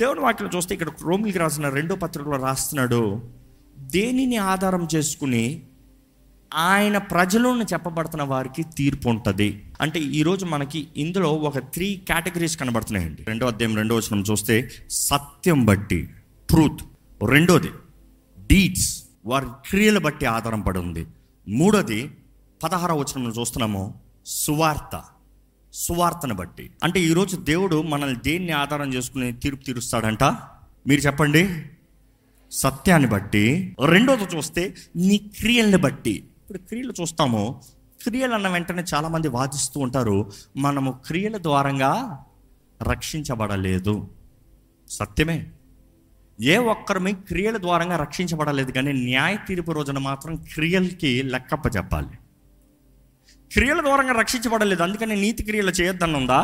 దేవుని వాక్యం చూస్తే ఇక్కడ రోమిలికి రాసిన 2వ పత్రికలో రాస్తున్నాడు, దేనిని ఆధారం చేసుకుని ఆయన ప్రజలను చెప్పబడుతున్న వారికి తీర్పు ఉంటుంది. అంటే ఈరోజు మనకి ఇందులో ఒక 3 కేటగిరీస్ కనబడుతున్నాయండి. 2వ అధ్యాయం 2వ వచనం చూస్తే సత్యం బట్టి, ట్రూత్. రెండోది డీడ్స్, వారి క్రియలు బట్టి ఆధారం పడి ఉంది. మూడోది 16వ వచనం చూస్తున్నాము, సువార్తను బట్టి. అంటే ఈరోజు దేవుడు మనల్ని దేన్ని ఆధారం చేసుకుని తీర్పు తీరుస్తాడంట? మీరు చెప్పండి, సత్యాన్ని బట్టి. రెండోది చూస్తే నీ క్రియల్ని బట్టి. ఇప్పుడు క్రియలు చూస్తాము. క్రియలు అన్న వెంటనే చాలామంది వాదిస్తూ ఉంటారు, మనము క్రియల ద్వారంగా రక్షించబడలేదు. సత్యమే, ఏ ఒక్కరిమి క్రియల ద్వారంగా రక్షించబడలేదు, కానీ న్యాయ తీర్పు రోజున మాత్రం క్రియలకి లెక్కప్ప చెప్పాలి. క్రియల ద్వారంగా రక్షించబడలేదు, అందుకని నీతి క్రియలు చేయొద్దనుందా?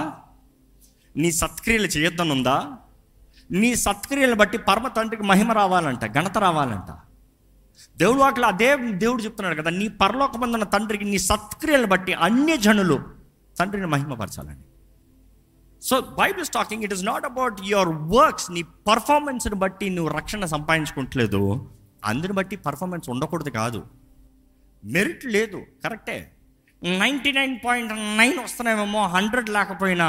నీ సత్క్రియలు చేయొద్దనుందా? నీ సత్క్రియలు బట్టి పరమ తండ్రికి మహిమ రావాలంట, ఘనత రావాలంట. దేవుడు వాటిలో అదే దేవుడు చెప్తున్నాడు కదా, నీ పరలోకమందున్న తండ్రికి నీ సత్క్రియలు బట్టి అన్ని జనులు తండ్రిని మహిమపరచాలని. So Bible is talking, it is not about your works. నీ పర్ఫార్మెన్స్ని బట్టి నువ్వు రక్షణ సంపాదించుకోవట్లేదు. అందరిని బట్టి పర్ఫార్మెన్స్ ఉండకూడదు, కాదు. మెరిట్ లేదు, కరెక్టే. 99.9 వస్తున్నాయేమో, 100 లేకపోయినా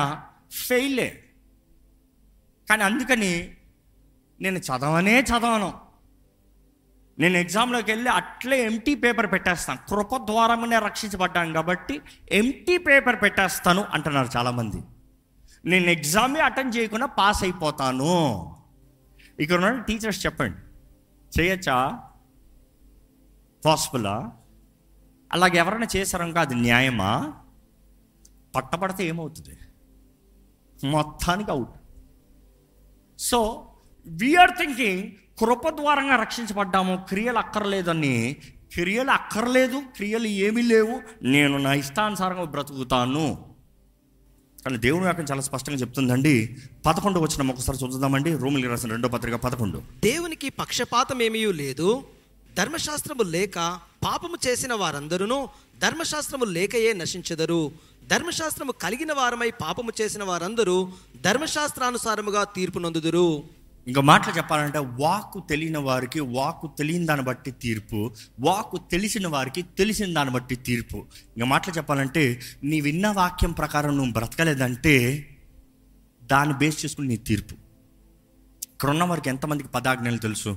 ఫెయిలే. కానీ అందుకని నేను చదవను, నేను ఎగ్జామ్లోకి వెళ్ళి అట్లే ఎంటీ పేపర్ పెట్టేస్తాను. కృప ద్వారానే రక్షించబడ్డాను కాబట్టి ఎంటీ పేపర్ పెట్టేస్తాను అంటున్నారు చాలామంది. నేను ఎగ్జామే అటెండ్ చేయకుండా పాస్ అయిపోతాను. ఇక్కడ ఉన్న టీచర్స్ చెప్పండి, చేయొచ్చా? పాసిబులా? అలాగే ఎవరైనా చేశారంగా అది న్యాయమా? పట్టబడితే ఏమవుతుంది? మొత్తానికి అవుట్. సో వీఆర్ థింకింగ్ కృప ద్వారంగా రక్షించబడ్డాము, క్రియలు అక్కర్లేదని. క్రియలు అక్కర్లేదు, క్రియలు ఏమీ లేవు, నేను నా ఇష్టానుసారంగా బ్రతుకుతాను. కానీ దేవుని వాక్యం చాలా స్పష్టంగా చెప్తుందండి. 11వ వచనం ఒకసారి చూద్దామండి. రోమిలికి రాసిన 2వ పత్రిక 11. దేవునికి పక్షపాతం ఏమీ లేదు. ధర్మశాస్త్రము లేక పాపము చేసిన వారందరూ ధర్మశాస్త్రము లేకయే నశించెదరు. ధర్మశాస్త్రము కలిగిన వారమై పాపము చేసిన వారందరూ ధర్మశాస్త్రానుసారముగా తీర్పు నొందుదురు. ఇంకా మాటలు చెప్పాలంటే, వాక్కు తెలియని వారికి వాక్కు తెలియని దాన్ని బట్టి తీర్పు, వాక్కు తెలిసిన వారికి తెలిసిన దాన్ని బట్టి తీర్పు. ఇంకా మాటలు చెప్పాలంటే, నీ విన్న వాక్యం ప్రకారం నువ్వు బ్రతకలేదంటే దాన్ని బేస్ చేసుకుని నీ తీర్పు. ఇక్కడ ఉన్న వారికి ఎంతమందికి 10 ఆజ్ఞలు తెలుసు?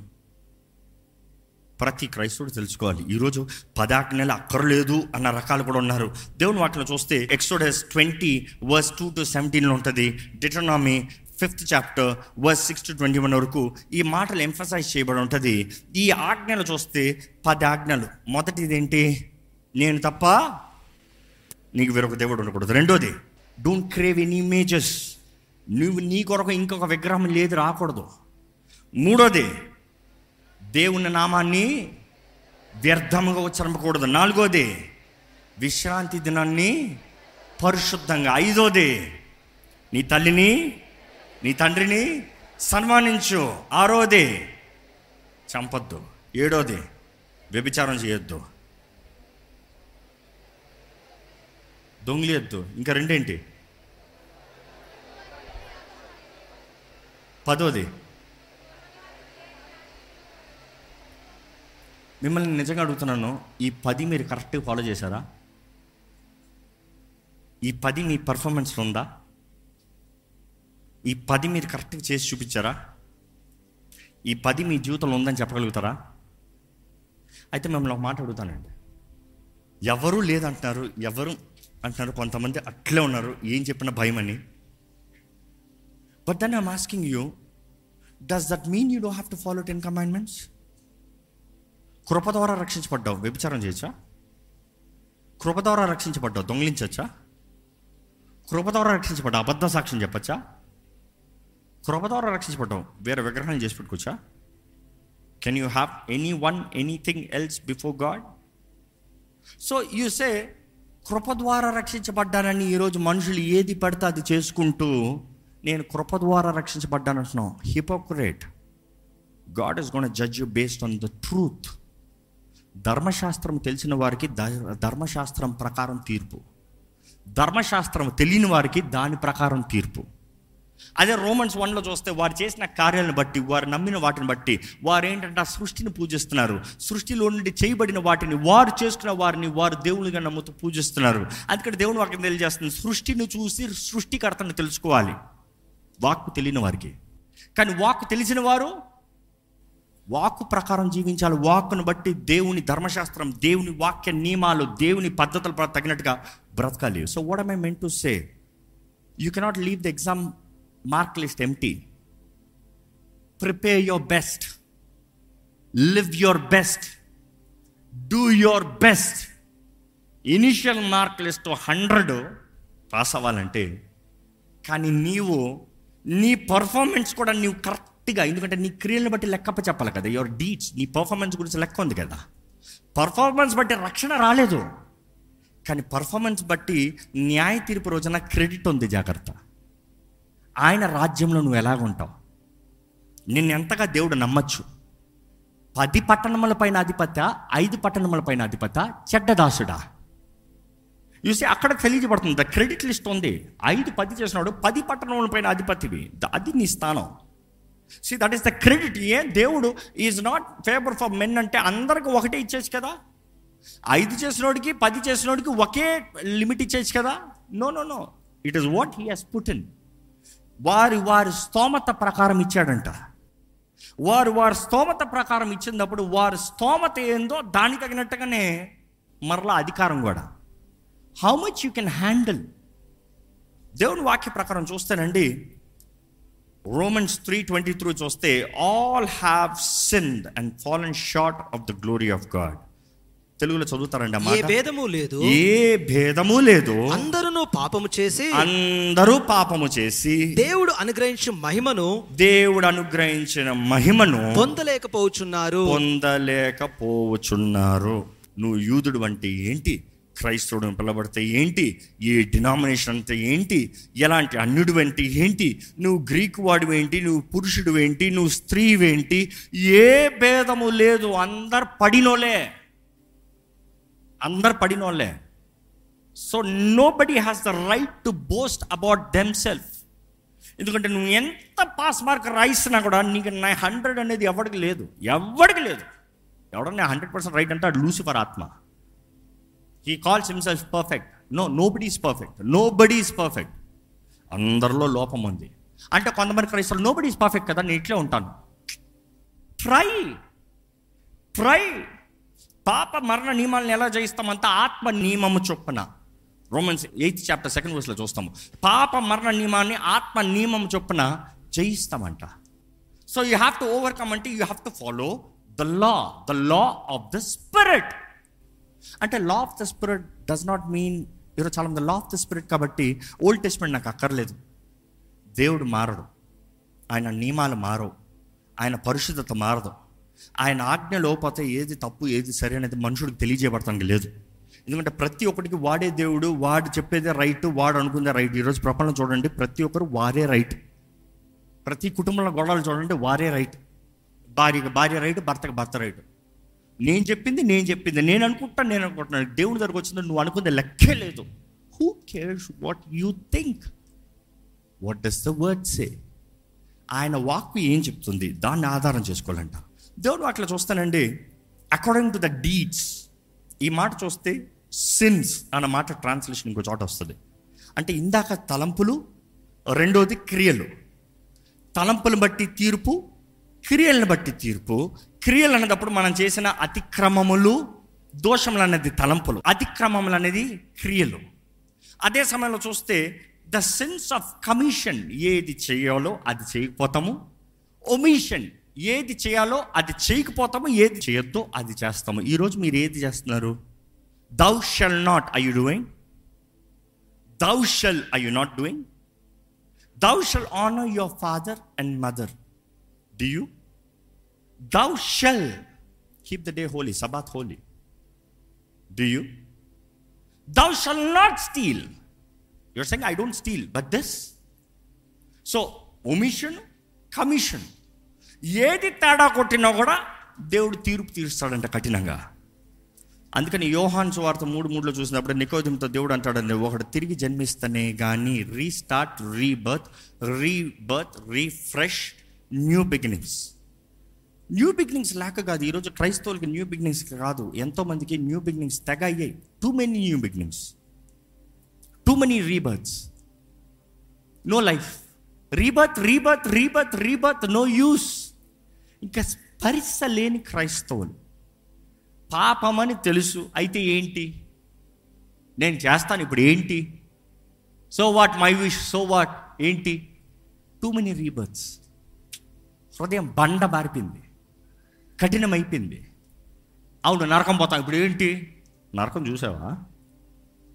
ప్రతి క్రైస్తవుడు తెలుసుకోవాలి. ఈరోజు 10 ఆజ్ఞలు అక్కర్లేదు అన్న రకాలు కూడా ఉన్నారు. దేవుని వాటిలో చూస్తే Exodus 20:2-17 ఉంటుంది. Deuteronomy 5th chapter verse 6-21 వరకు ఈ మాటలు ఎంఫసైజ్ చేయబడి ఉంటుంది. ఈ ఆజ్ఞలు చూస్తే 10 ఆజ్ఞలు. మొదటిది ఏంటి? నేను తప్ప నీకు వేరొక దేవుడు ఉండకూడదు. రెండోది డోంట్ క్రేవ్ ఎనీ ఇమేజెస్, నువ్వు నీ కొరకు ఇంకొక విగ్రహం లేదు రాకూడదు. మూడోది దేవుని నామాన్ని వ్యర్థముగా ఉచ్చరింపకూడదు. 4వ విశ్రాంతి దినాన్ని పరిశుద్ధంగా. 5వ నీ తల్లిని నీ తండ్రిని సన్మానించు. 6వ చంపొద్దు. 7వ వ్యభిచారం చేయొద్దు, దొంగిలియొద్దు. ఇంకా 2 ఏంటి? 10వ మిమ్మల్ని నిజంగా అడుగుతున్నాను, ఈ 10 మీరు కరెక్ట్గా ఫాలో చేశారా? ఈ 10 మీ పర్ఫార్మెన్స్లో ఉందా? ఈ 10 మీరు కరెక్ట్గా చేసి చూపించారా? ఈ 10 మీ జీవితంలో ఉందని చెప్పగలుగుతారా? అయితే మిమ్మల్ని ఒక మాట అడుగుతానండి. ఎవరూ లేదంటున్నారు, కొంతమంది అట్లే ఉన్నారు, ఏం చెప్పినా భయం అని. But then I'm asking you, does that mean you don't have to follow 10 commandments? కృప ద్వారా రక్షించబడ్డావు, వ్యభిచారం చేయొచ్చా? కృప ద్వారా రక్షించబడ్డావు, దొంగిలించవచ్చా? కృప ద్వారా రక్షించబడ్డావు, అబద్ధ సాక్ష్యం చెప్పచ్చా? కృప ద్వారా రక్షించబడ్డావు, వేరే విగ్రహాన్ని చేసి పెట్టుకోవచ్చా? Can you have anything else before God? So you say కృప ద్వారా రక్షించబడ్డానని. ఈరోజు మనుషులు ఏది పడితే అది చేసుకుంటూ నేను కృప ద్వారా రక్షించబడ్డాను అంటున్నావు. Hypocrite. God is gonna judge you based on the truth. ధర్మశాస్త్రం తెలిసిన వారికి ధర్మశాస్త్రం ప్రకారం తీర్పు, ధర్మశాస్త్రం తెలియని వారికి దాని ప్రకారం తీర్పు. అదే Romans 1 చూస్తే వారు చేసిన కార్యాలను బట్టి, వారు నమ్మిన వాటిని బట్టి వారు ఏంటంటే ఆ సృష్టిని పూజిస్తున్నారు. సృష్టిలో నుండి చేయబడిన వాటిని వారు చేసుకున్న వారిని వారు దేవునిగా నమ్ముతూ పూజిస్తున్నారు. అందుకని దేవుని వాక్యం తెలియజేస్తుంది, సృష్టిని చూసి సృష్టికర్తను తెలుసుకోవాలి వాక్కు తెలియని వారికి. కానీ వాక్కు తెలిసిన వారు వాక్కు ప్రకారం జీవించాలి. వాక్కును బట్టి దేవుని ధర్మశాస్త్రం, దేవుని వాక్య నియమాలు, దేవుని పద్ధతుల తగినట్టుగా బ్రతకాలి. So what am I meant to say, you cannot leave the exam mark list empty. Prepare your best, live your best, do your best. Initial mark list 100 pass avalante, kaani neevu nee performance kuda neevu correct ga, endukante nee kriyalni batti lekka cheppala kada, your deeds, nee performance gurinchi lekka undi kada. Performance batti rakshana raaledu, kaani performance batti న్యాయ తీర్పు రోజున credit ఉంది. జాగ్రత్త, ఆయన రాజ్యంలో నువ్వు ఎలాగుంటావు, నిన్ను ఎంతగా దేవుడు నమ్మచ్చు. 10 పట్టణములపైన అధిపత, 5 పట్టణములపైన అధిపత చెడ్డదాసుడా. చూసి అక్కడ తెలియజేయబడుతుంది, ద క్రెడిట్ లిస్ట్ ఉంది. 5, 10 చేసినాడు, 10 పట్టణములపైన అధిపతివి, అది నీ స్థానం. See that is the credit. ఏ దేవుడు is not favour for men అంటే అందరికి ఒకటే ఇచ్చేసి కదా. 5 చేసినోడికి, 10 చేసినోడికి ఒకే లిమిట్ ఇచ్చేసి కదా. No no no, it is what he Hess put in. వారి స్తోమత ప్రకారం ఇచ్చాడంట. వారి స్తోమత ప్రకారం ఇచ్చినప్పుడు వారి స్తోమత ఏందో దానికి తగినట్టుగానే మరలా అధికారం కూడా. How much you can handle. దేవుని వాక్య ప్రకారం చూస్తానండి, Romans 3:23 చూస్తే, all have sinned and fallen short of the glory of God. తెలుగులో చదువుతారండి, ఏ భేదము లేదు, అందరూ పాపము చేసి దేవుడు అనుగ్రహించిన మహిమను పొందలేకపోవచ్చున్నారు. నువ్వు యూదుడు అంటే ఏంటి, క్రైస్తవుడు పిలబడితే ఏంటి, ఏ డినామినేషన్ అంటే ఏంటి, ఎలాంటి అన్యుడు అంటే ఏంటి, నువ్వు గ్రీకు వాడు ఏంటి, నువ్వు పురుషుడు ఏంటి, నువ్వు స్త్రీవేంటి, ఏ భేదము లేదు, అందరు పడినోళ్ళే. So nobody has the right to boast about them self. ఎందుకంటే నువ్వు ఎంత పాస్ మార్క్ రాయిస్తున్నా కూడా నీకు 100 అనేది ఎవరికి లేదు. ఎవడన్నా 100% రైట్ అంటే అది లూసిఫర్ ఆత్మ. He calls himself perfect. No, nobody is perfect. అందరిలో లోపం ఉంది. అంటే కొంతమంది క్రైస్తవులు నోబడి ఈజ్ పర్ఫెక్ట్ కదా, నేను ఇట్లే ఉంటాను. ట్రై. పాప మరణ నియమాలను ఎలా జయిస్తామంతా ఆత్మ నియమము చొప్పున. Romans 8:2 చూస్తాము, పాప మరణ నియమాన్ని ఆత్మ నియమం చొప్పున జయిస్తామంట. So you have to overcome అంటే you have to follow the law of the spirit. అంటే law of the spirit does not mean, ఈరోజు చాలా మంది లా ఆఫ్ ద స్పిరిట్ కాబట్టి ఓల్డ్ టెస్ట్మెంట్ నాకు అక్కర్లేదు. దేవుడు మారడు, ఆయన నియమాలు మారవు, ఆయన పరిశుద్ధత మారదు, ఆయన ఆజ్ఞలో పోతే ఏది తప్పు ఏది సరే అనేది మనుషుడికి తెలియజేయబడతానికి లేదు. ఎందుకంటే ప్రతి ఒక్కడికి వాడే దేవుడు, వాడు చెప్పేదే రైట్, వాడు అనుకుందే రైట్. ఈరోజు ప్రపంచం చూడండి, ప్రతి ఒక్కరు వారే రైట్. ప్రతి కుటుంబంలో గొడవలు చూడండి, వారే రైట్. భార్య రైట్, భర్తకు భర్త రైట్. నేను చెప్పింది, నేను అనుకుంటున్నాను. దేవుని దగ్గరకు వచ్చింది నువ్వు అనుకుందే లెక్కే లేదు. Who cares what you think, what does the word say. ఆయన వాక్కు ఏం చెప్తుంది దాన్ని ఆధారం చేసుకోవాలంట. దేవుడు అట్లా చూస్తానండి, అకార్డింగ్ టు ద డీడ్స్. ఈ మాట చూస్తే సిన్స్ అన్న మాట ట్రాన్స్లేషన్ ఇంకో చోట వస్తుంది. అంటే ఇందాక తలంపులు, రెండోది క్రియలు. తలంపులను బట్టి తీర్పు, క్రియలను బట్టి తీర్పు. క్రియలు అనేటప్పుడు మనం చేసిన అతిక్రమములు, దోషములు అనేది తలంపులు, అతిక్రమములు అనేది క్రియలు. అదే సమయంలో చూస్తే ద సిన్స్ ఆఫ్ కమిషన్, ఏది చేయాలో అది చేయకపోతాము. ఒమిషన్, ఏది చేయాలో అది చేయకపోతాము, ఏది చేయొద్దో అది చేస్తాము. ఈరోజు మీరు ఏది చేస్తున్నారు? Thou shall not are you doing, thou shall are you not doing, thou shall honour your father and mother, do you, thou shall keep the day holy, Sabbath holy, do you, thou shall not steal. You are saying I don't steal, but this. So omission, commission, ఏది తేడా కొట్టినా కూడా దేవుడు తీర్పు తీరుస్తాడంట కఠినంగా. అందుకని యోహాను సువార్త 3:3 చూసినప్పుడు నికోదేముతో దేవుడు అంటాడండి, ఒకడు తిరిగి జన్మిస్తేనే కానీ restart, rebirth, refresh, new beginnings. New beginnings లేక కాదు, ఈరోజు క్రైస్తవులకి న్యూ బిగినింగ్స్ కాదు, ఎంతోమందికి న్యూ బిగినింగ్స్ తెగ అయ్యాయి. Too many new beginnings, too many rebirths, no life. Rebirth rebirth rebirth rebirth no use. ఇంకా స్పరిశ లేని క్రైస్తవులు. పాపమని తెలుసు, అయితే ఏంటి నేను చేస్తాను ఇప్పుడు, ఏంటి so what my wish, so what ఏంటి. Too many rebirths. హృదయం బండ బారిపోయింది, కఠినమైపోయింది. అవును నరకం పోతాం, ఇప్పుడు ఏంటి నరకం చూసావా,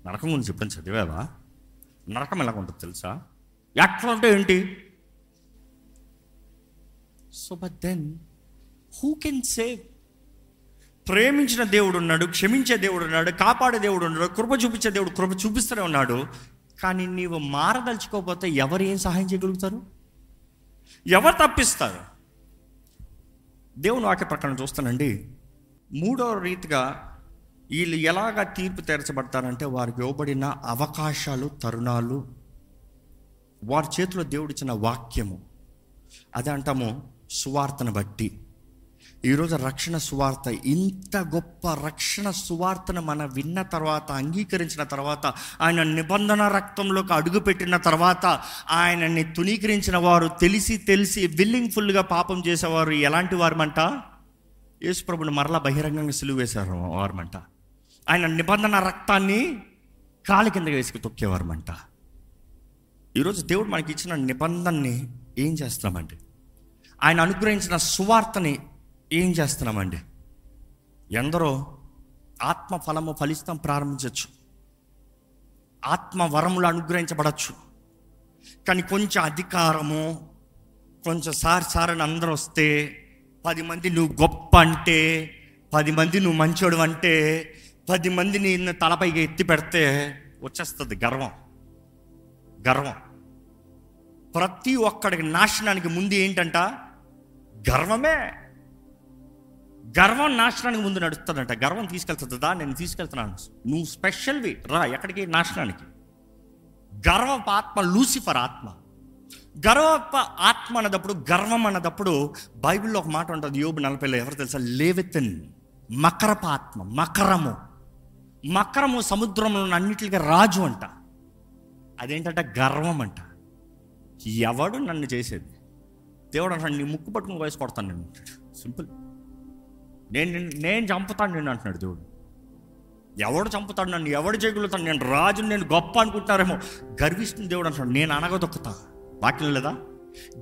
నరకం గురించి ఎప్పుడైనా చదివావా, నరకం ఎలాగ ఉంటుంది తెలుసా, ఎట్లా అంటే ఏంటి. So but then who can save? ప్రేమించిన దేవుడు ఉన్నాడు, క్షమించే దేవుడు ఉన్నాడు, కాపాడే దేవుడు ఉన్నాడు, కృప చూపించే దేవుడు కృప చూపిస్తూనే ఉన్నాడు. కానీ నీవు మారదలుచుకోకపోతే ఎవరు ఏం సహాయం చేయగలుగుతారు, ఎవరు తప్పిస్తారు? దేవుని వాక్య ప్రకారం చూస్తానండి, మూడో రీతిగా వీళ్ళు ఎలాగ తీర్పు తీర్చబడతారంటే, వారికి ఇవ్వబడిన అవకాశాలు, తరుణాలు, వారి చేతిలో దేవుడిచ్చిన వాక్యము, అదే అంటాము సువార్తను బట్టి. ఈరోజు రక్షణ సువార్త, ఇంత గొప్ప రక్షణ సువార్తను మనం విన్న తర్వాత, అంగీకరించిన తర్వాత, ఆయన నిబంధన రక్తంలోకి అడుగుపెట్టిన తర్వాత, ఆయనని తునీకరించిన వారు, తెలిసి తెలిసి విల్లింగ్ఫుల్గా పాపం చేసేవారు ఎలాంటి వారమంట? యేసుప్రభుని మరలా బహిరంగంగా సిలువ వేసేవారు వారమంట. ఆయన నిబంధన రక్తాన్ని కాలి కిందకి వేసుకు తొక్కేవారమంట. ఈరోజు దేవుడు మనకి ఇచ్చిన నిబంధనని ఏం చేస్తున్నామండి? ఆయన అనుగ్రహించిన సువార్తని ఏం చేస్తున్నామండి? ఎందరో ఆత్మఫలము ఫలిస్తాం ప్రారంభించవచ్చు, ఆత్మవరములు అనుగ్రహించబడచ్చు. కానీ కొంచెం అధికారము, కొంచెం సార్ అని అందరూ వస్తే, 10 మంది నువ్వు గొప్ప అంటే, 10 మంది నువ్వు మంచోడు అంటే, 10 మంది నిన్ను తలపైకి ఎత్తి పెడితే వచ్చేస్తుంది గర్వం. గర్వం ప్రతి ఒక్కడికి నాశనానికి ముందు ఏంటంట? గర్వమే. గర్వం నాశనానికి ముందు నడుస్తుందంట. గర్వం తీసుకెళ్తుందా, నేను తీసుకెళ్తున్నాను, నువ్వు స్పెషల్వి రా, ఎక్కడికి? నాశనానికి. గర్వపు ఆత్మ, లూసిఫర్ ఆత్మ. గర్వపు ఆత్మ అన్నదప్పుడు, గర్వం అన్నదప్పుడు బైబిల్లో ఒక మాట ఉంటుంది, యోబు 40లో ఎవరు తెలుసా? లేవితిన్, మకరపు ఆత్మ, మకరము. మకరము సముద్రంలో అన్నిటికీ రాజు అంట. అదేంటంట? గర్వం అంట. ఎవడు నన్ను చేసేది? దేవుడు అంటాడు, నీ ముక్కు పట్టుకుని వయసు కొడతాను నేను అంటాడు. సింపుల్. నేను చంపుతాను నేను అంటున్నాడు దేవుడు. ఎవడు చంపుతాడు నన్ను, ఎవడు చేయగలుగుతాను, నేను రాజుని, నేను గొప్ప అనుకుంటున్నారేమో. గర్విష్ఠుని దేవుడు అంటున్నాడు, నేను అనగదొక్కుతా. వాక్యం లేదా?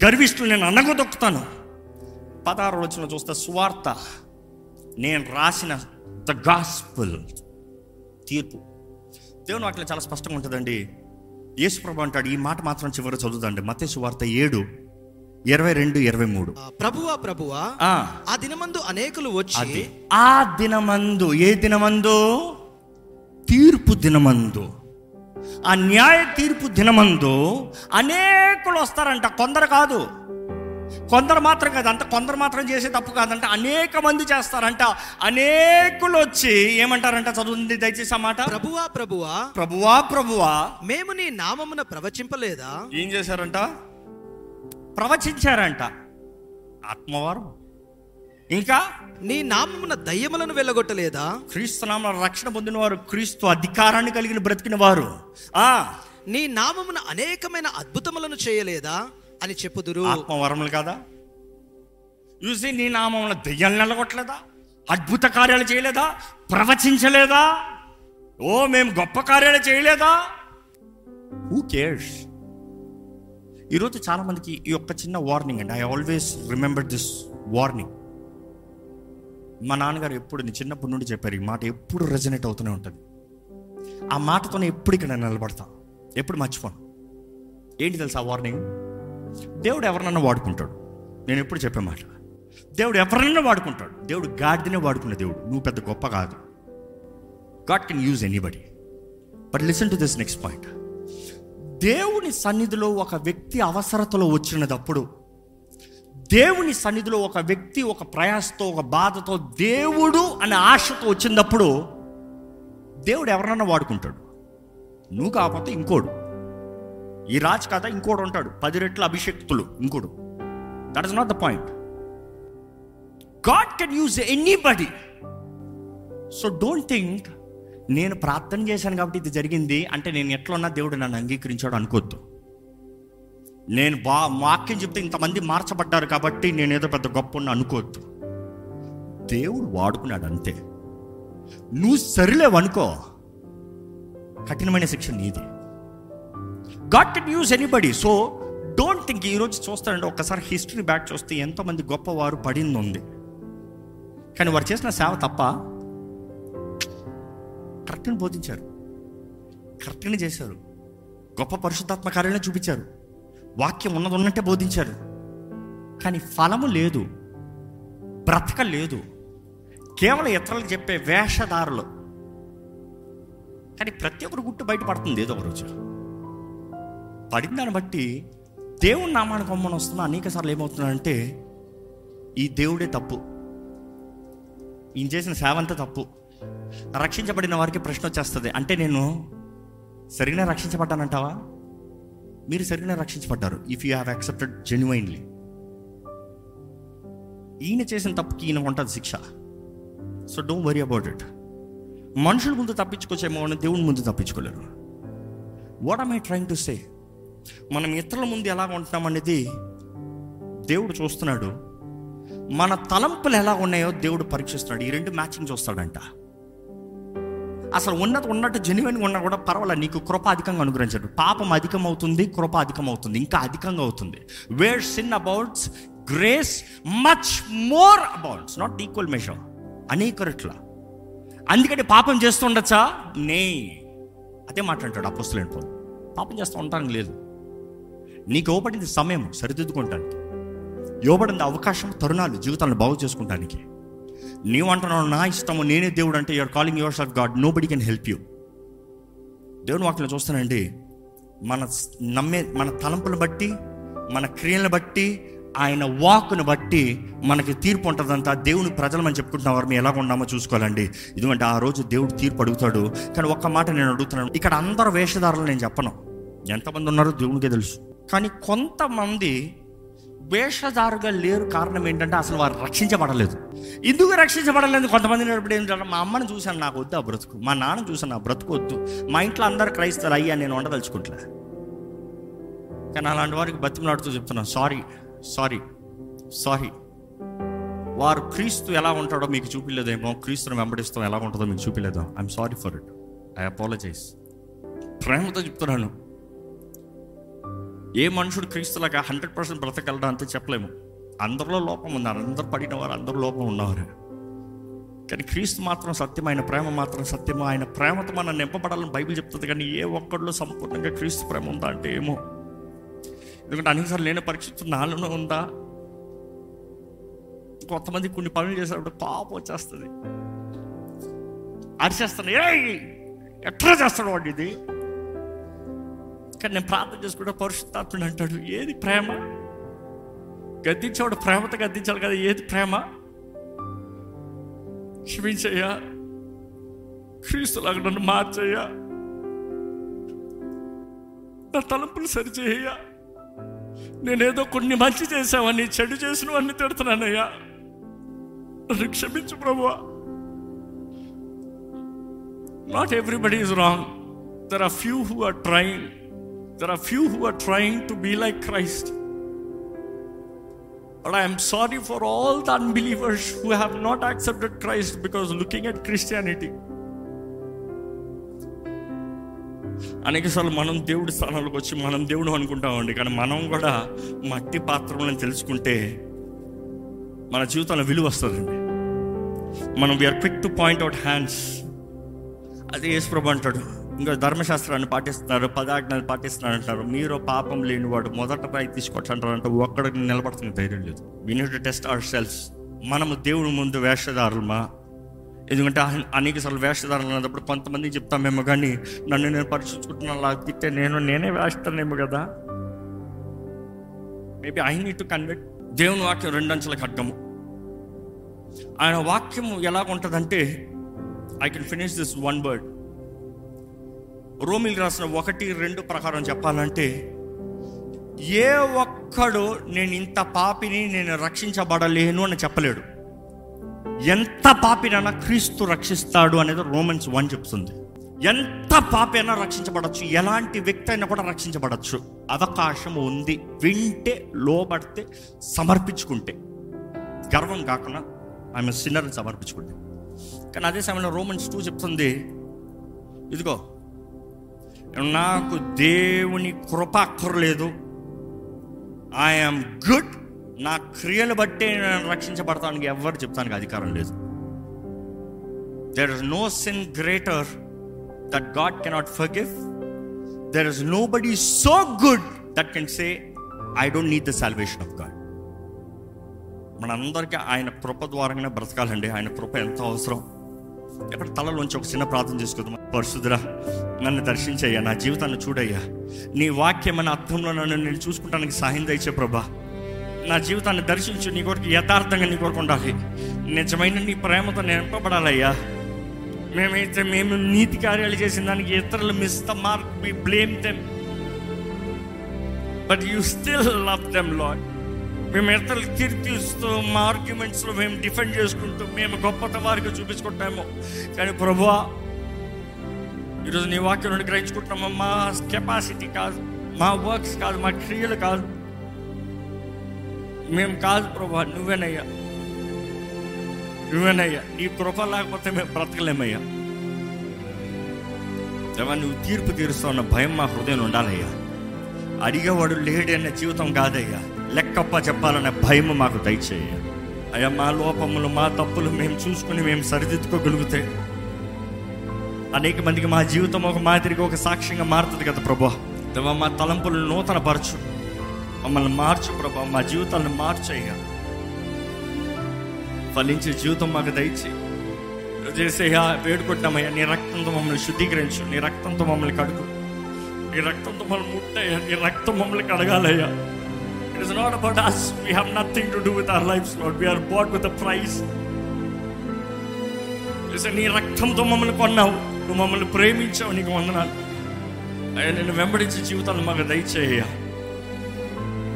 గర్విష్ఠులు నేను అనగదొక్కుతాను. 16వ వచనం చూస్తే, సువార్త నేను రాసిన ద గాస్పుల్, తీర్పు. దేవుని వాక్యం చాలా స్పష్టంగా ఉంటుందండి. యేసుప్రభు అంటాడు, ఈ మాట మాత్రం చివరి చదువుతాండి, మత్తయి సువార్త 7:22-23. ప్రభువా ప్రభువా, ఆ దినమందు అనేకులు వచ్చి, ఆ దినమందు, ఏ దినమందు? తీర్పు దినమందు, ఆ న్యాయ తీర్పు దినమందు అనేకులు వస్తారంట. కొందరు కాదు, కొందరు మాత్రం కాదు, అంత కొందరు మాత్రం చేసే తప్పు కాదంట, అనేక మంది చేస్తారంట. అనేకులు వచ్చి ఏమంటారంట? చదువుంది దయచేసి ఆ మాట, ప్రభువా ప్రభువా, ప్రభువా ప్రభువా, మేము నీ నామమున ప్రవచింపలేదా? ఏం చేశారంట? ప్రవచించారంట. ఆత్మవారం. ఇంకా నీ నామమున దయ్యములను వెళ్ళగొట్టలేదా? క్రీస్తు నామమున రక్షణ పొందిన వారు, క్రీస్తు అధికారాన్ని కలిగిన బ్రతికిన వారు, ఆ నీ నామమున అనేకమైన అద్భుతములను చేయలేదా అని చెప్పుదురు. ఆత్మవరములు కదా. చూసి నీ నామమున దయ్యాలను వెళ్ళగొట్టలేదా, అద్భుత కార్యాలు చేయలేదా, ప్రవచించలేదా, ఓ మేము గొప్ప కార్యాలు చేయలేదా? Who cares? ఈరోజు చాలామందికి ఈ యొక్క చిన్న వార్నింగ్ అండి. I always remember this warning. మా నాన్నగారు ఎప్పుడు, నేను చిన్నప్పటి నుండి చెప్పారు, ఈ మాట ఎప్పుడు రెజనేట్ అవుతూనే ఉంటుంది. ఆ మాటతోనే ఎప్పుడు ఇక్కడ నేను నిలబడతాను, ఎప్పుడు మర్చిపోను. ఏంటి తెలుసు ఆ వార్నింగ్? దేవుడు ఎవరినన్నా వాడుకుంటాడు. నేను ఎప్పుడు చెప్పే మాట, దేవుడు ఎవరినన్నా వాడుకుంటాడు. దేవుడు గాడిదనే వాడుకున్న దేవుడు, నువ్వు పెద్ద గొప్ప కాదు. God can use anybody. But listen to this next point. దేవుని సన్నిధిలో ఒక వ్యక్తి అవసరతలో వచ్చినప్పుడు, దేవుని సన్నిధిలో ఒక వ్యక్తి ఒక ప్రయాసతో, ఒక బాధతో, దేవుడు అనే ఆశతో వచ్చినప్పుడు, దేవుడు ఎవరన్నా వాడుకుంటాడు, నువ్వు కాకపోతే ఇంకోడు. ఈ రాజ్ కథ ఇంకోడు ఉంటాడు, 10 రెట్ల అభిషక్తులు ఇంకోడు. That is not the point. God can use anybody. So don't think నేను ప్రార్థన చేశాను కాబట్టి ఇది జరిగింది అంటే నేను ఎట్లున్నా దేవుడు నన్ను అంగీకరించాడు అనుకోద్దు. నేను వాక్యం చెప్తే ఇంతమంది మార్చబడ్డారు కాబట్టి నేనేదో పెద్ద గొప్ప ఉన్నా అనుకోవద్దు. దేవుడు వాడుకున్నాడు అంతే. నువ్వు సరిలేవనుకో, కఠినమైన శిక్ష నీది. God can use anybody. So don't think. ఈరోజు చూస్తానంటే ఒక్కసారి హిస్టరీ బ్యాక్ చూస్తే ఎంతోమంది గొప్పవారు పడింది ఉంది, కానీ వారు చేసిన సేవ తప్ప. కరెక్ట్ని బోధించారు, కరెక్ట్ని చేశారు, గొప్ప పరిశుద్ధాత్మ కార్యాలను చూపించారు, వాక్యం ఉన్నది ఉన్నట్టే బోధించారు, కానీ ఫలము లేదు, బ్రతక లేదు. కేవలం ఇతరులకు చెప్పే వేషధారులు. కానీ ప్రతి ఒక్కరు గుట్టు బయటపడుతుంది ఏదో ఒక రోజు. పడిన దాన్ని బట్టి దేవుడి నామాన్ని కొమ్మని వస్తున్నా అనేక సార్లు ఏమవుతున్నాడంటే, ఈ దేవుడే తప్పు, ఈయన చేసిన సేవ అంతా తప్పు. రక్షించబడిన వారికి ప్రశ్న వచ్చేస్తుంది, అంటే నేను సరిగ్గా రక్షించబడ్డానంటావా? మీరు సరిగ్గా రక్షించబడ్డారు if you have accepted genuinely. ఈయన చేసిన తప్పుకి ఈయన ఉంటుంది శిక్ష. So don't worry about it. మనుషుల ముందు తప్పించుకోవచ్చేమో అని దేవుని ముందు తప్పించుకోలేరు. What am I trying to say? మనం ఇతరుల ముందు ఎలా ఉంటున్నాం అనేది దేవుడు చూస్తున్నాడు. మన తలంపులు ఎలా ఉన్నాయో దేవుడు పరీక్షిస్తున్నాడు. ఈ రెండు మ్యాచింగ్ చూస్తాడంట. అసలు ఉన్నది ఉన్నట్టు జెన్యున్గా ఉన్నా కూడా పర్వాలేదు, నీకు కృప అధికంగా అనుగ్రహించాడు. పాపం అధికమవుతుంది, కృప అధికమవుతుంది, ఇంకా అధికంగా అవుతుంది. Where sin abounds grace much more abounds, not equal measure, అనేక రెట్ల. అందుకని పాపం చేస్తూ ఉండొచ్చా? నే అదే మాట్లాడతాడు అపోస్తలుడైన పౌలు. పాపం చేస్తూ ఉండడానికి లేదు. నీకు ఇవ్వబడింది సమయం సరిదిద్దుకోవటానికి, ఇవ్వబడింది అవకాశం, తరుణాలు, జీవితాలను బాగు చేసుకుంటానికి. నీవంటున్నావు నా ఇష్టము, నేనే దేవుడు అంటే you're calling yourself God, nobody can help you. దేవుని వాక్యం చూస్తానండి, మన తలంపులను బట్టి, మన క్రియలను బట్టి, ఆయన వాక్ను బట్టి మనకి తీర్పు ఉంటుందంతా. దేవుని ప్రజలు మనం చెప్పుకుంటున్న వారు మేము ఎలా ఉన్నామో చూసుకోవాలండి. ఎందుకంటే ఆ రోజు దేవుడు తీర్పు అడుగుతాడు. కానీ ఒక్క మాట నేను అడుగుతున్నాను, ఇక్కడ అందరు వేషధారులు నేను చెప్పను, ఎంతమంది ఉన్నారో దేవునికే తెలుసు. కానీ కొంతమంది వేషధారుగా లేరు. కారణం ఏంటంటే అసలు వారు రక్షించబడలేదు. ఎందుకు రక్షించబడలేదు? కొంతమంది నేర్పడి ఏంటంటే, మా అమ్మను చూశాను, నాకు వద్దు ఆ బ్రతుకు, మా నాన్న చూశాను, నా బ్రతుకు వద్దు, మా ఇంట్లో అందరు క్రైస్తవులు అయ్యా, నేను వండదలుచుకుంటా. కానీ అలాంటి వారికి బతిమలాడుతూ చెప్తున్నాను, సారీ సారీ సారీ. వారు క్రీస్తు ఎలా ఉంటాడో మీకు చూపిలేదేమో, క్రీస్తును వెంబడిస్తాం ఎలా ఉంటుందో మీకు చూపిలేదా. I'm sorry for it, I apologise. ప్రేమతో చెప్తున్నాను, ఏ మనుషుడు క్రీస్తులాగా 100% బ్రతకలడా అంతే చెప్పలేము. అందరిలో లోపం ఉన్నారు, అందరు పడినవారు, అందరూ లోపం ఉన్నవారు. కానీ క్రీస్తు మాత్రం సత్యం, ఆయన ప్రేమ మాత్రం సత్యము. ఆయన ప్రేమతో మనం నింపబడాలని బైబిల్ చెప్తుంది. కానీ ఏ ఒక్కడిలో సంపూర్ణంగా క్రీస్తు ప్రేమ ఉందా అంటే ఏమో. ఎందుకంటే అనేకసార్లు నేను పరీక్షిస్తున్న నాలోనే ఉందా. కొంతమంది కొన్ని పనులు చేసేటప్పుడు పాపం వచ్చేస్తుంది, అరిచేస్తాను, ఏ ఎట్లా చేస్తాడు వాడు ఇది. కానీ నేను ప్రార్థన చేసుకుంటే పరిశుద్ధాత్ముడు అంటాడు, ఏది ప్రేమ? గద్దించేవాడు ప్రేమతో గద్దించాలి కదా, ఏది ప్రేమ? క్షమించయ్యా, క్రీస్తులాగా నన్ను మార్చయ్యా, నా తలంపులు సరిచేయ్యా, నేనేదో కొన్ని మంచి చేసావని చెడు చేసినవన్నీ తిడుతున్నానయ్యా, నన్ను క్షమించు ప్రభువా. Not everybody is wrong. There are few who are trying to be like Christ. But I am sorry for all the unbelievers who have not accepted Christ because looking at Christianity. అనేకసార్లు మనం దేవుడి స్థానంలోకి వచ్చి మనం దేవుడు అనుకుంటామండి. కానీ మనం కూడా మట్టి పాత్రలను తెలుసుకుంటే మన జీవితంలో విలువ వస్తుందండి. మనం we're quick to point out hands. అదే యేసుప్రభు అంటాడు, ఇంకా ధర్మశాస్త్రాన్ని పాటిస్తున్నారు, 10 ఆజ్ఞలు పాటిస్తున్నారు అంటారు, మీరు పాపం లేని వాడు మొదట పై తీసుకొచ్చంటారు అంటే ఒక్కడికి నిలబడుతున్న ధైర్యం లేదు. We need to test ourselves. మనము దేవుడి ముందు వేషధారులమా? ఎందుకంటే అనేకసార్లు వేషధారణ అన్నప్పుడు కొంతమంది చెప్తామేమో, కానీ నన్ను నేను పరిశీలించుకుంటున్నా లాగితే నేనే వేస్తానేమో కదా. Maybe I need to convert. దేవుని వాక్యం 2 అంచెల ఖడ్గము. ఆయన వాక్యం ఎలా ఉంటుందంటే, I can finish this 1 word. రోమిల్ రాసిన 1-2 ప్రకారం చెప్పాలంటే, ఏ ఒక్కడు నేను ఇంత పాపిని, నేను రక్షించబడలేను అని చెప్పలేడు. ఎంత పాపినైనా క్రీస్తు రక్షిస్తాడు అనేది రోమన్స్ 1 చెప్తుంది. ఎంత పాపైనా రక్షించబడచ్చు, ఎలాంటి వ్యక్తి అయినా కూడా రక్షించబడచ్చు. అవకాశం ఉంది, వింటే, లోబడితే, సమర్పించుకుంటే, గర్వం కాకుండా ఆమె సిన్నర్ని సమర్పించుకుంటే. కానీ అదే సమయంలో రోమన్స్ 2 చెప్తుంది, ఇదిగో నాకు దేవుని కృప అక్కర్లేదు, ఐఎమ్ గుడ్, నా క్రియలు బట్టే నేను రక్షించబడతానికి ఎవరు చెప్తానికి అధికారం లేదు. There is no sin greater that God cannot forgive. There is nobody so good that can say, I don't need the salvation of God. మనందరికీ ఆయన కృప ద్వారంగానే బ్రతకాలండి. ఆయన కృప ఎంత అవసరం. ఎక్కడ తలలోంచి ఒక చిన్న ప్రార్థన చేసుకుందాం. పరిశుద్ధుడా, నన్ను దర్శించయ్యా, నా జీవితాన్ని చూడయ్యా, నీ వాక్యం అనే అర్థంలో నన్ను నేను చూసుకుంటానికి సాయం దయచే ప్రభా. నా జీవితాన్ని దర్శించు, నీ కొరకు యథార్థంగా నీ కొరకు ఉండాలి, నిజమైన నీ ప్రేమతో నింపబడాలయ్యా. మేమైతే మేము నీతి కార్యాలు చేసిన దానికి ఇతరులు miss the mark, we blame them, but you still love them Lord. మేము ఇతరులు కీర్తిస్తూ మా ఆర్గ్యుమెంట్స్లో మేము డిఫెండ్ చేసుకుంటూ మేము గొప్పత వారికి చూపించుకుంటాము. కానీ ప్రభువా, ఈరోజు నీ వాక్యం నుండి గ్రహించుకుంటున్నాము, మా కెపాసిటీ కాదు, మా వర్క్స్ కాదు, మా క్రియలు కాదు, మేము కాదు ప్రభువా, నువ్వేనయ్యా, నువ్వేనయ్యా. నీ కృప లేకపోతే మేము బ్రతకలేమయ్యా. దేవా, నువ్వు తీర్పు తీరుస్తావన్న భయం మా హృదయం ఉండాలయ్యా. అడిగేవాడు లేడు అనే జీవితం కాదయ్యా, లెక్కప్ప చెప్పాలనే భయం మాకు దయచేయ అయ్యా. మా లోపములు, మా తప్పులు మేము చూసుకుని మేము సరిదిద్దుకోగలిగితే అనేక మందికి మా జీవితం ఒక మాదిరిగా, ఒక సాక్ష్యంగా మారుతుంది కదా ప్రభా. దేవా, మా తలంపులను నూతన పరచు, మమ్మల్ని మార్చు ప్రభా, మా జీవితాలను మార్చయ్యా. ఫలించే జీవితం మాకు దయచేయి చేసేయా. వేడుకుంటామయ్యా, నీ రక్తంతో మమ్మల్ని శుద్ధీకరించు, నీ రక్తంతో మమ్మల్ని కడుగు, నీ రక్తంతో మమ్మల్ని ముట్టయ్యా, నీ రక్తం మమ్మల్ని కడగాలయ్యా. It is not about us, we have nothing to do with our lives Lord, we are bought with a price. నీ రక్తంతో మమ్మల్ని కొన్నావు, నువ్వు మమ్మల్ని ప్రేమించావు, నీకు వందనాలు అయ్యా. నేను వెంబడించే జీవితాన్ని మాకు దయచేయ్యా.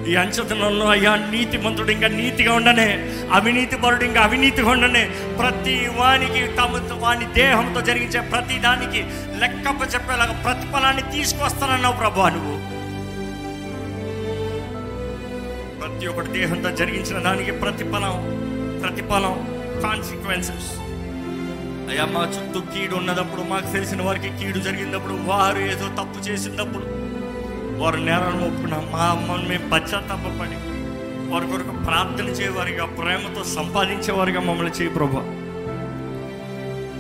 ఈ అంచతనంలో అయ్యా, నీతి మంతుడు ఇంకా నీతిగా ఉండనే, అవినీతి పరుడు ఇంకా అవినీతిగా ఉండనే, ప్రతి వానికి తమతో వాని దేహంతో జరిగించే ప్రతి దానికి లెక్కప్ప చెప్పేలాగా ప్రతిఫలాన్ని తీసుకొస్తానన్నావు ప్రభా. నువ్వు ప్రతి ఒక్కటి దేహంతో జరిగించిన దానికి ప్రతిఫలం కాన్సిక్వెన్సెస్ అయ్యా. మా చుట్టూ కీడు ఉన్నదప్పుడు, మాకు తెలిసిన వారికి కీడు జరిగినప్పుడు, వారు ఏదో తప్పు చేసినప్పుడు, వారు నేరాన్ని ఒప్పుకున్న మా అమ్మను మేము పశ్చాత్తాపడి వారి కొరకు ప్రార్థన చేయవారిగా, ప్రేమతో సంపాదించేవారిగా మమ్మల్ని చేయి ప్రభా.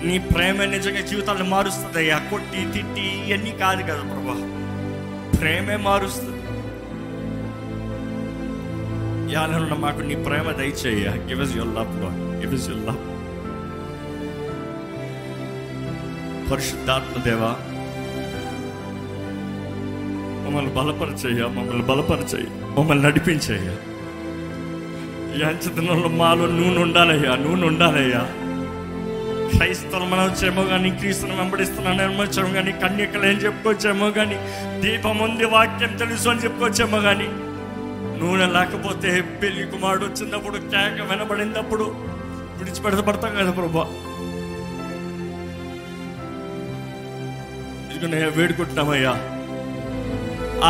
నీ ప్రేమ నిజంగా జీవితాన్ని మారుస్తుందయ్యా. కొట్టి తిట్టి ఇవన్నీ కాదు కదా ప్రభా, ప్రేమే మారుస్తుంది. యాలనున్న మాకు నీ ప్రేమ దయచేయ. Give us your love Lord, give us your love. పరిశుద్ధాత్మ దేవా, మమ్మల్ని బలపరచయ్యా, మమ్మల్ని నడిపించయ్యా. ఈ అంచతనంలో మాలో నూనె ఉండాలయ్యా. క్రైస్తవులు మనం వచ్చేమో కానీ, క్రీస్తుని వెంబడిస్తున్నాను ఏమొచ్చాము కానీ, కన్యకలు ఏం చెప్పుకొచ్చామో కానీ, దీపం ఉంది వాక్యం తెలుసు అని చెప్పుకొచ్చామో కానీ, నూనె లేకపోతే పెళ్లి కుమారుడు వచ్చినప్పుడు కేక వినబడినప్పుడు విడిచిపెడతాం కదా ప్రభా. ఇదిగోనయ్యా, వేడుకుంటున్నామయ్యా,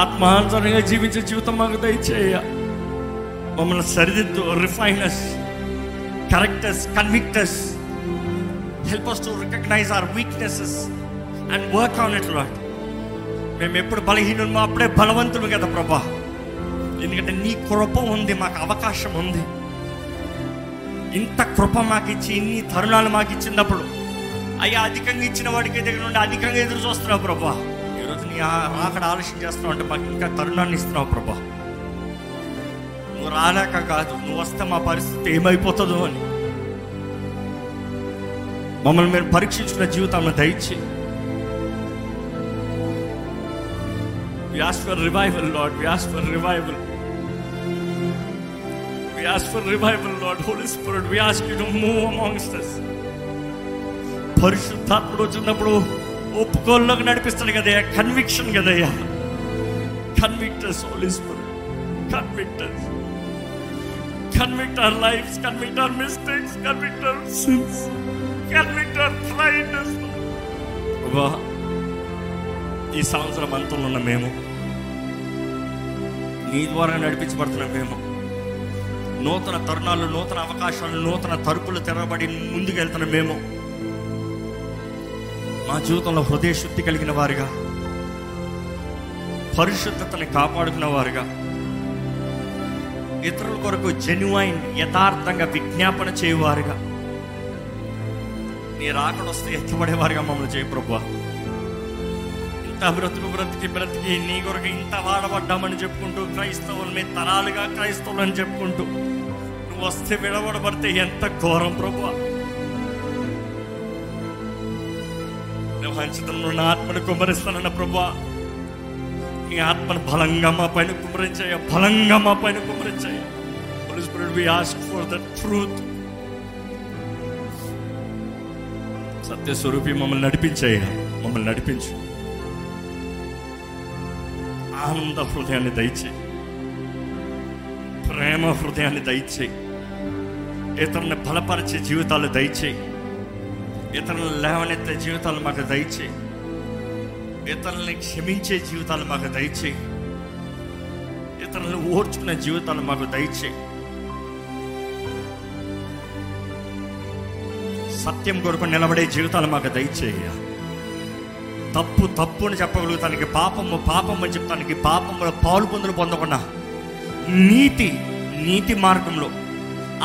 ఆత్మానుసారంగా జీవించే జీవితం మాకు దయచేయ. మమ్మల్ని సరిదిద్దు, refine us, correct us, convict us. Help us to recognize our weaknesses and work on it Lord. మేము ఎప్పుడు బలహీనులమో అప్పుడే బలవంతులు కదా ప్రభా, ఎందుకంటే నీ కృప ఉంది, మాకు అవకాశం ఉంది. ఇంత కృప మాకు ఇచ్చి, ఇన్ని తరుణాలు మాకు ఇచ్చినప్పుడు అయ్యా, అధికంగా ఇచ్చిన వాడికి దగ్గర నుండి అధికంగా ఎదురు చూస్తున్నావు ప్రభా. ఈరోజు నీ అక్కడ ఆలస్యం చేస్తున్నావు అంటే మాకు ఇంకా తరుణాన్ని ఇస్తున్నావు ప్రభా. నువ్వు రాలేక కాదు, నువ్వు వస్తే మా పరిస్థితి ఏమైపోతుందో అని మమ్మల్ని మేము పరీక్షించుకున్న జీవితాన్ని దయచేయి. We ask for revival Lord, we ask for revival, we ask for revival Lord. Holy Spirit, we ask you to move amongst us. పరిశుద్ధాత్ముడు వచ్చినప్పుడు ఒప్పుకోల్లోకి నడిపిస్తాడు కదయ్యా. కన్విక్షన్ కదయ్యా. Convictors Holy Spirit. Convictors. Convict our lives, convict our mistakes, convict our sins, convict our blindness. Baba, ఈ సంవత్సరం అంతంలో ఉన్న మేము నీ ద్వారా నడిపించబడుతున్నాం. మేము నూతన తరుణాలు, నూతన అవకాశాలు, నూతన తలుపులు తెరవబడి ముందుకెళ్తున్న మేము మా జీవితంలో హృదయశుద్ధి కలిగిన వారుగా, పరిశుద్ధతని కాపాడుకున్న వారుగా, ఇతరుల కొరకు జెన్యున్ యథార్థంగా విజ్ఞాపన చేయవారుగా, నీ రాకడొస్తే ఎత్తబడేవారుగా మమ్మల్ని చేయ ప్రభువా. ఇంత బ్రతికి నీ కొరకు ఇంత వాడబడ్డామని చెప్పుకుంటూ, క్రైస్తవులమే తరాలుగా క్రైస్తవులని చెప్పుకుంటూ నువ్వు వస్తే విడబడబడితే ఎంత ఘోరం ప్రభువా. నువ్వు హంచుతున్న నా ఆత్మను కుమరిస్తానన్న ప్రభువా, నీ ఆత్మను బలంగా మా పైన కుమరించాయా, బలంగా మా పైన కుమరించాయా. Holy Spirit, we ask for the truth. సత్యస్వరూపి మమ్మల్ని నడిపించాయా, మమ్మల్ని నడిపించు. ఆనంద హృదయాన్ని దయచేయి, ప్రేమ హృదయాన్ని దయచేయి, ఇతరులను బలపరిచే జీవితాలు దయచేయి, ఇతరులను లేవనెత్తే జీవితాలు మాకు దయచేయి, ఇతరులని క్షమించే జీవితాలు మాకు దయచేయి, ఇతరులను ఓర్చుకునే జీవితాలు మాకు దయచేయి. సత్యం కొరకు నిలబడే జీవితాలు మాకు దయచేయ. తప్పుని చెప్పగలుగుతానికి, పాపము అని చెప్తానికి, పాపంలో పాలు పొందులు పొందకుండా నీతి మార్గంలో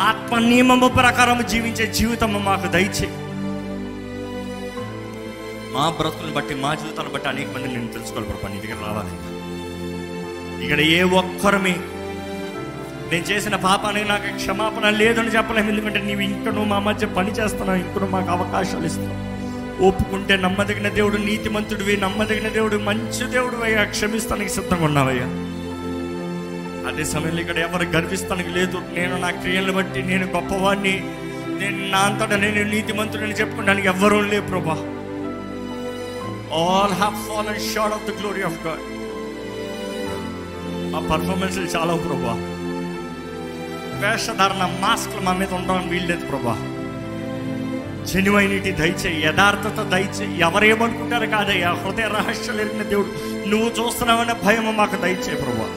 ఆత్మ నియమము ప్రకారం జీవించే జీవితము మాకు దయచేయి. మా బ్రతుకులను బట్టి, మా జీవితాలను బట్టి అనేక మంది నేను తెలుసుకోవాలి ప్రభు. నీ దగ్గర రావాలి. ఇక్కడ ఏ ఒక్కరమే నేను చేసిన పాపానికి నాకు క్షమాపణ లేదని చెప్పలేము. ఎందుకంటే నీవు ఇంకనూ మా మధ్య పని చేస్తున్నావు, ఇంకనూ మాకు అవకాశాలు ఇస్తున్నావు. ఒప్పుకుంటే నమ్మదగిన దేవుడు, నీతిమంతుడివి, నమ్మదగిన దేవుడు, మంచి దేవుడు అయ్యా. క్షమిస్తానికి సిద్ధంగా ఉన్నావయ్యా. అదే సమయంలో ఇక్కడ ఎవరు గర్విస్తానికి లేదు. నేను నా క్రియలను బట్టి నేను గొప్పవాడిని, నేను నా అంతటా నేను నీతిమంతుడిని చెప్పుకోవడానికి ఎవ్వరూ లేరు ప్రభా. All have fallen short of the glory of God. మా పర్ఫార్మెన్స్ చాలా ప్రభా. వేషధారణ, మాస్క్లు మా మీద ఉండడం వీల్లేదు ప్రభా. జెన్యునిటీ దయచేయి, యథార్థత దయచేయి. ఎవరేమనుకుంటారు కాదయ్యా, హృదయ రహస్యాలు ఎరిగిన దేవుడు, నువ్వు చూస్తున్నావనే భయం మాకు దయచేయి ప్రభా.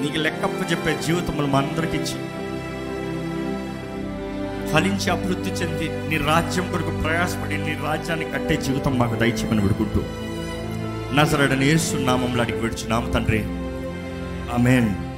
నీకు లెక్కప్పు చెప్పే జీవితములు మా అందరికి ఇచ్చి, ఫలించి అభివృద్ధి చెంది నీ రాజ్యం కొరకు ప్రయాసపడి నీ రాజ్యాన్ని కట్టే జీవితం మాకు దయచేయమని విడుకుంటూ నజరేయుడైన యేసు నామములో అడిగి వేడుచున్నాము తండ్రి. ఆమేన్.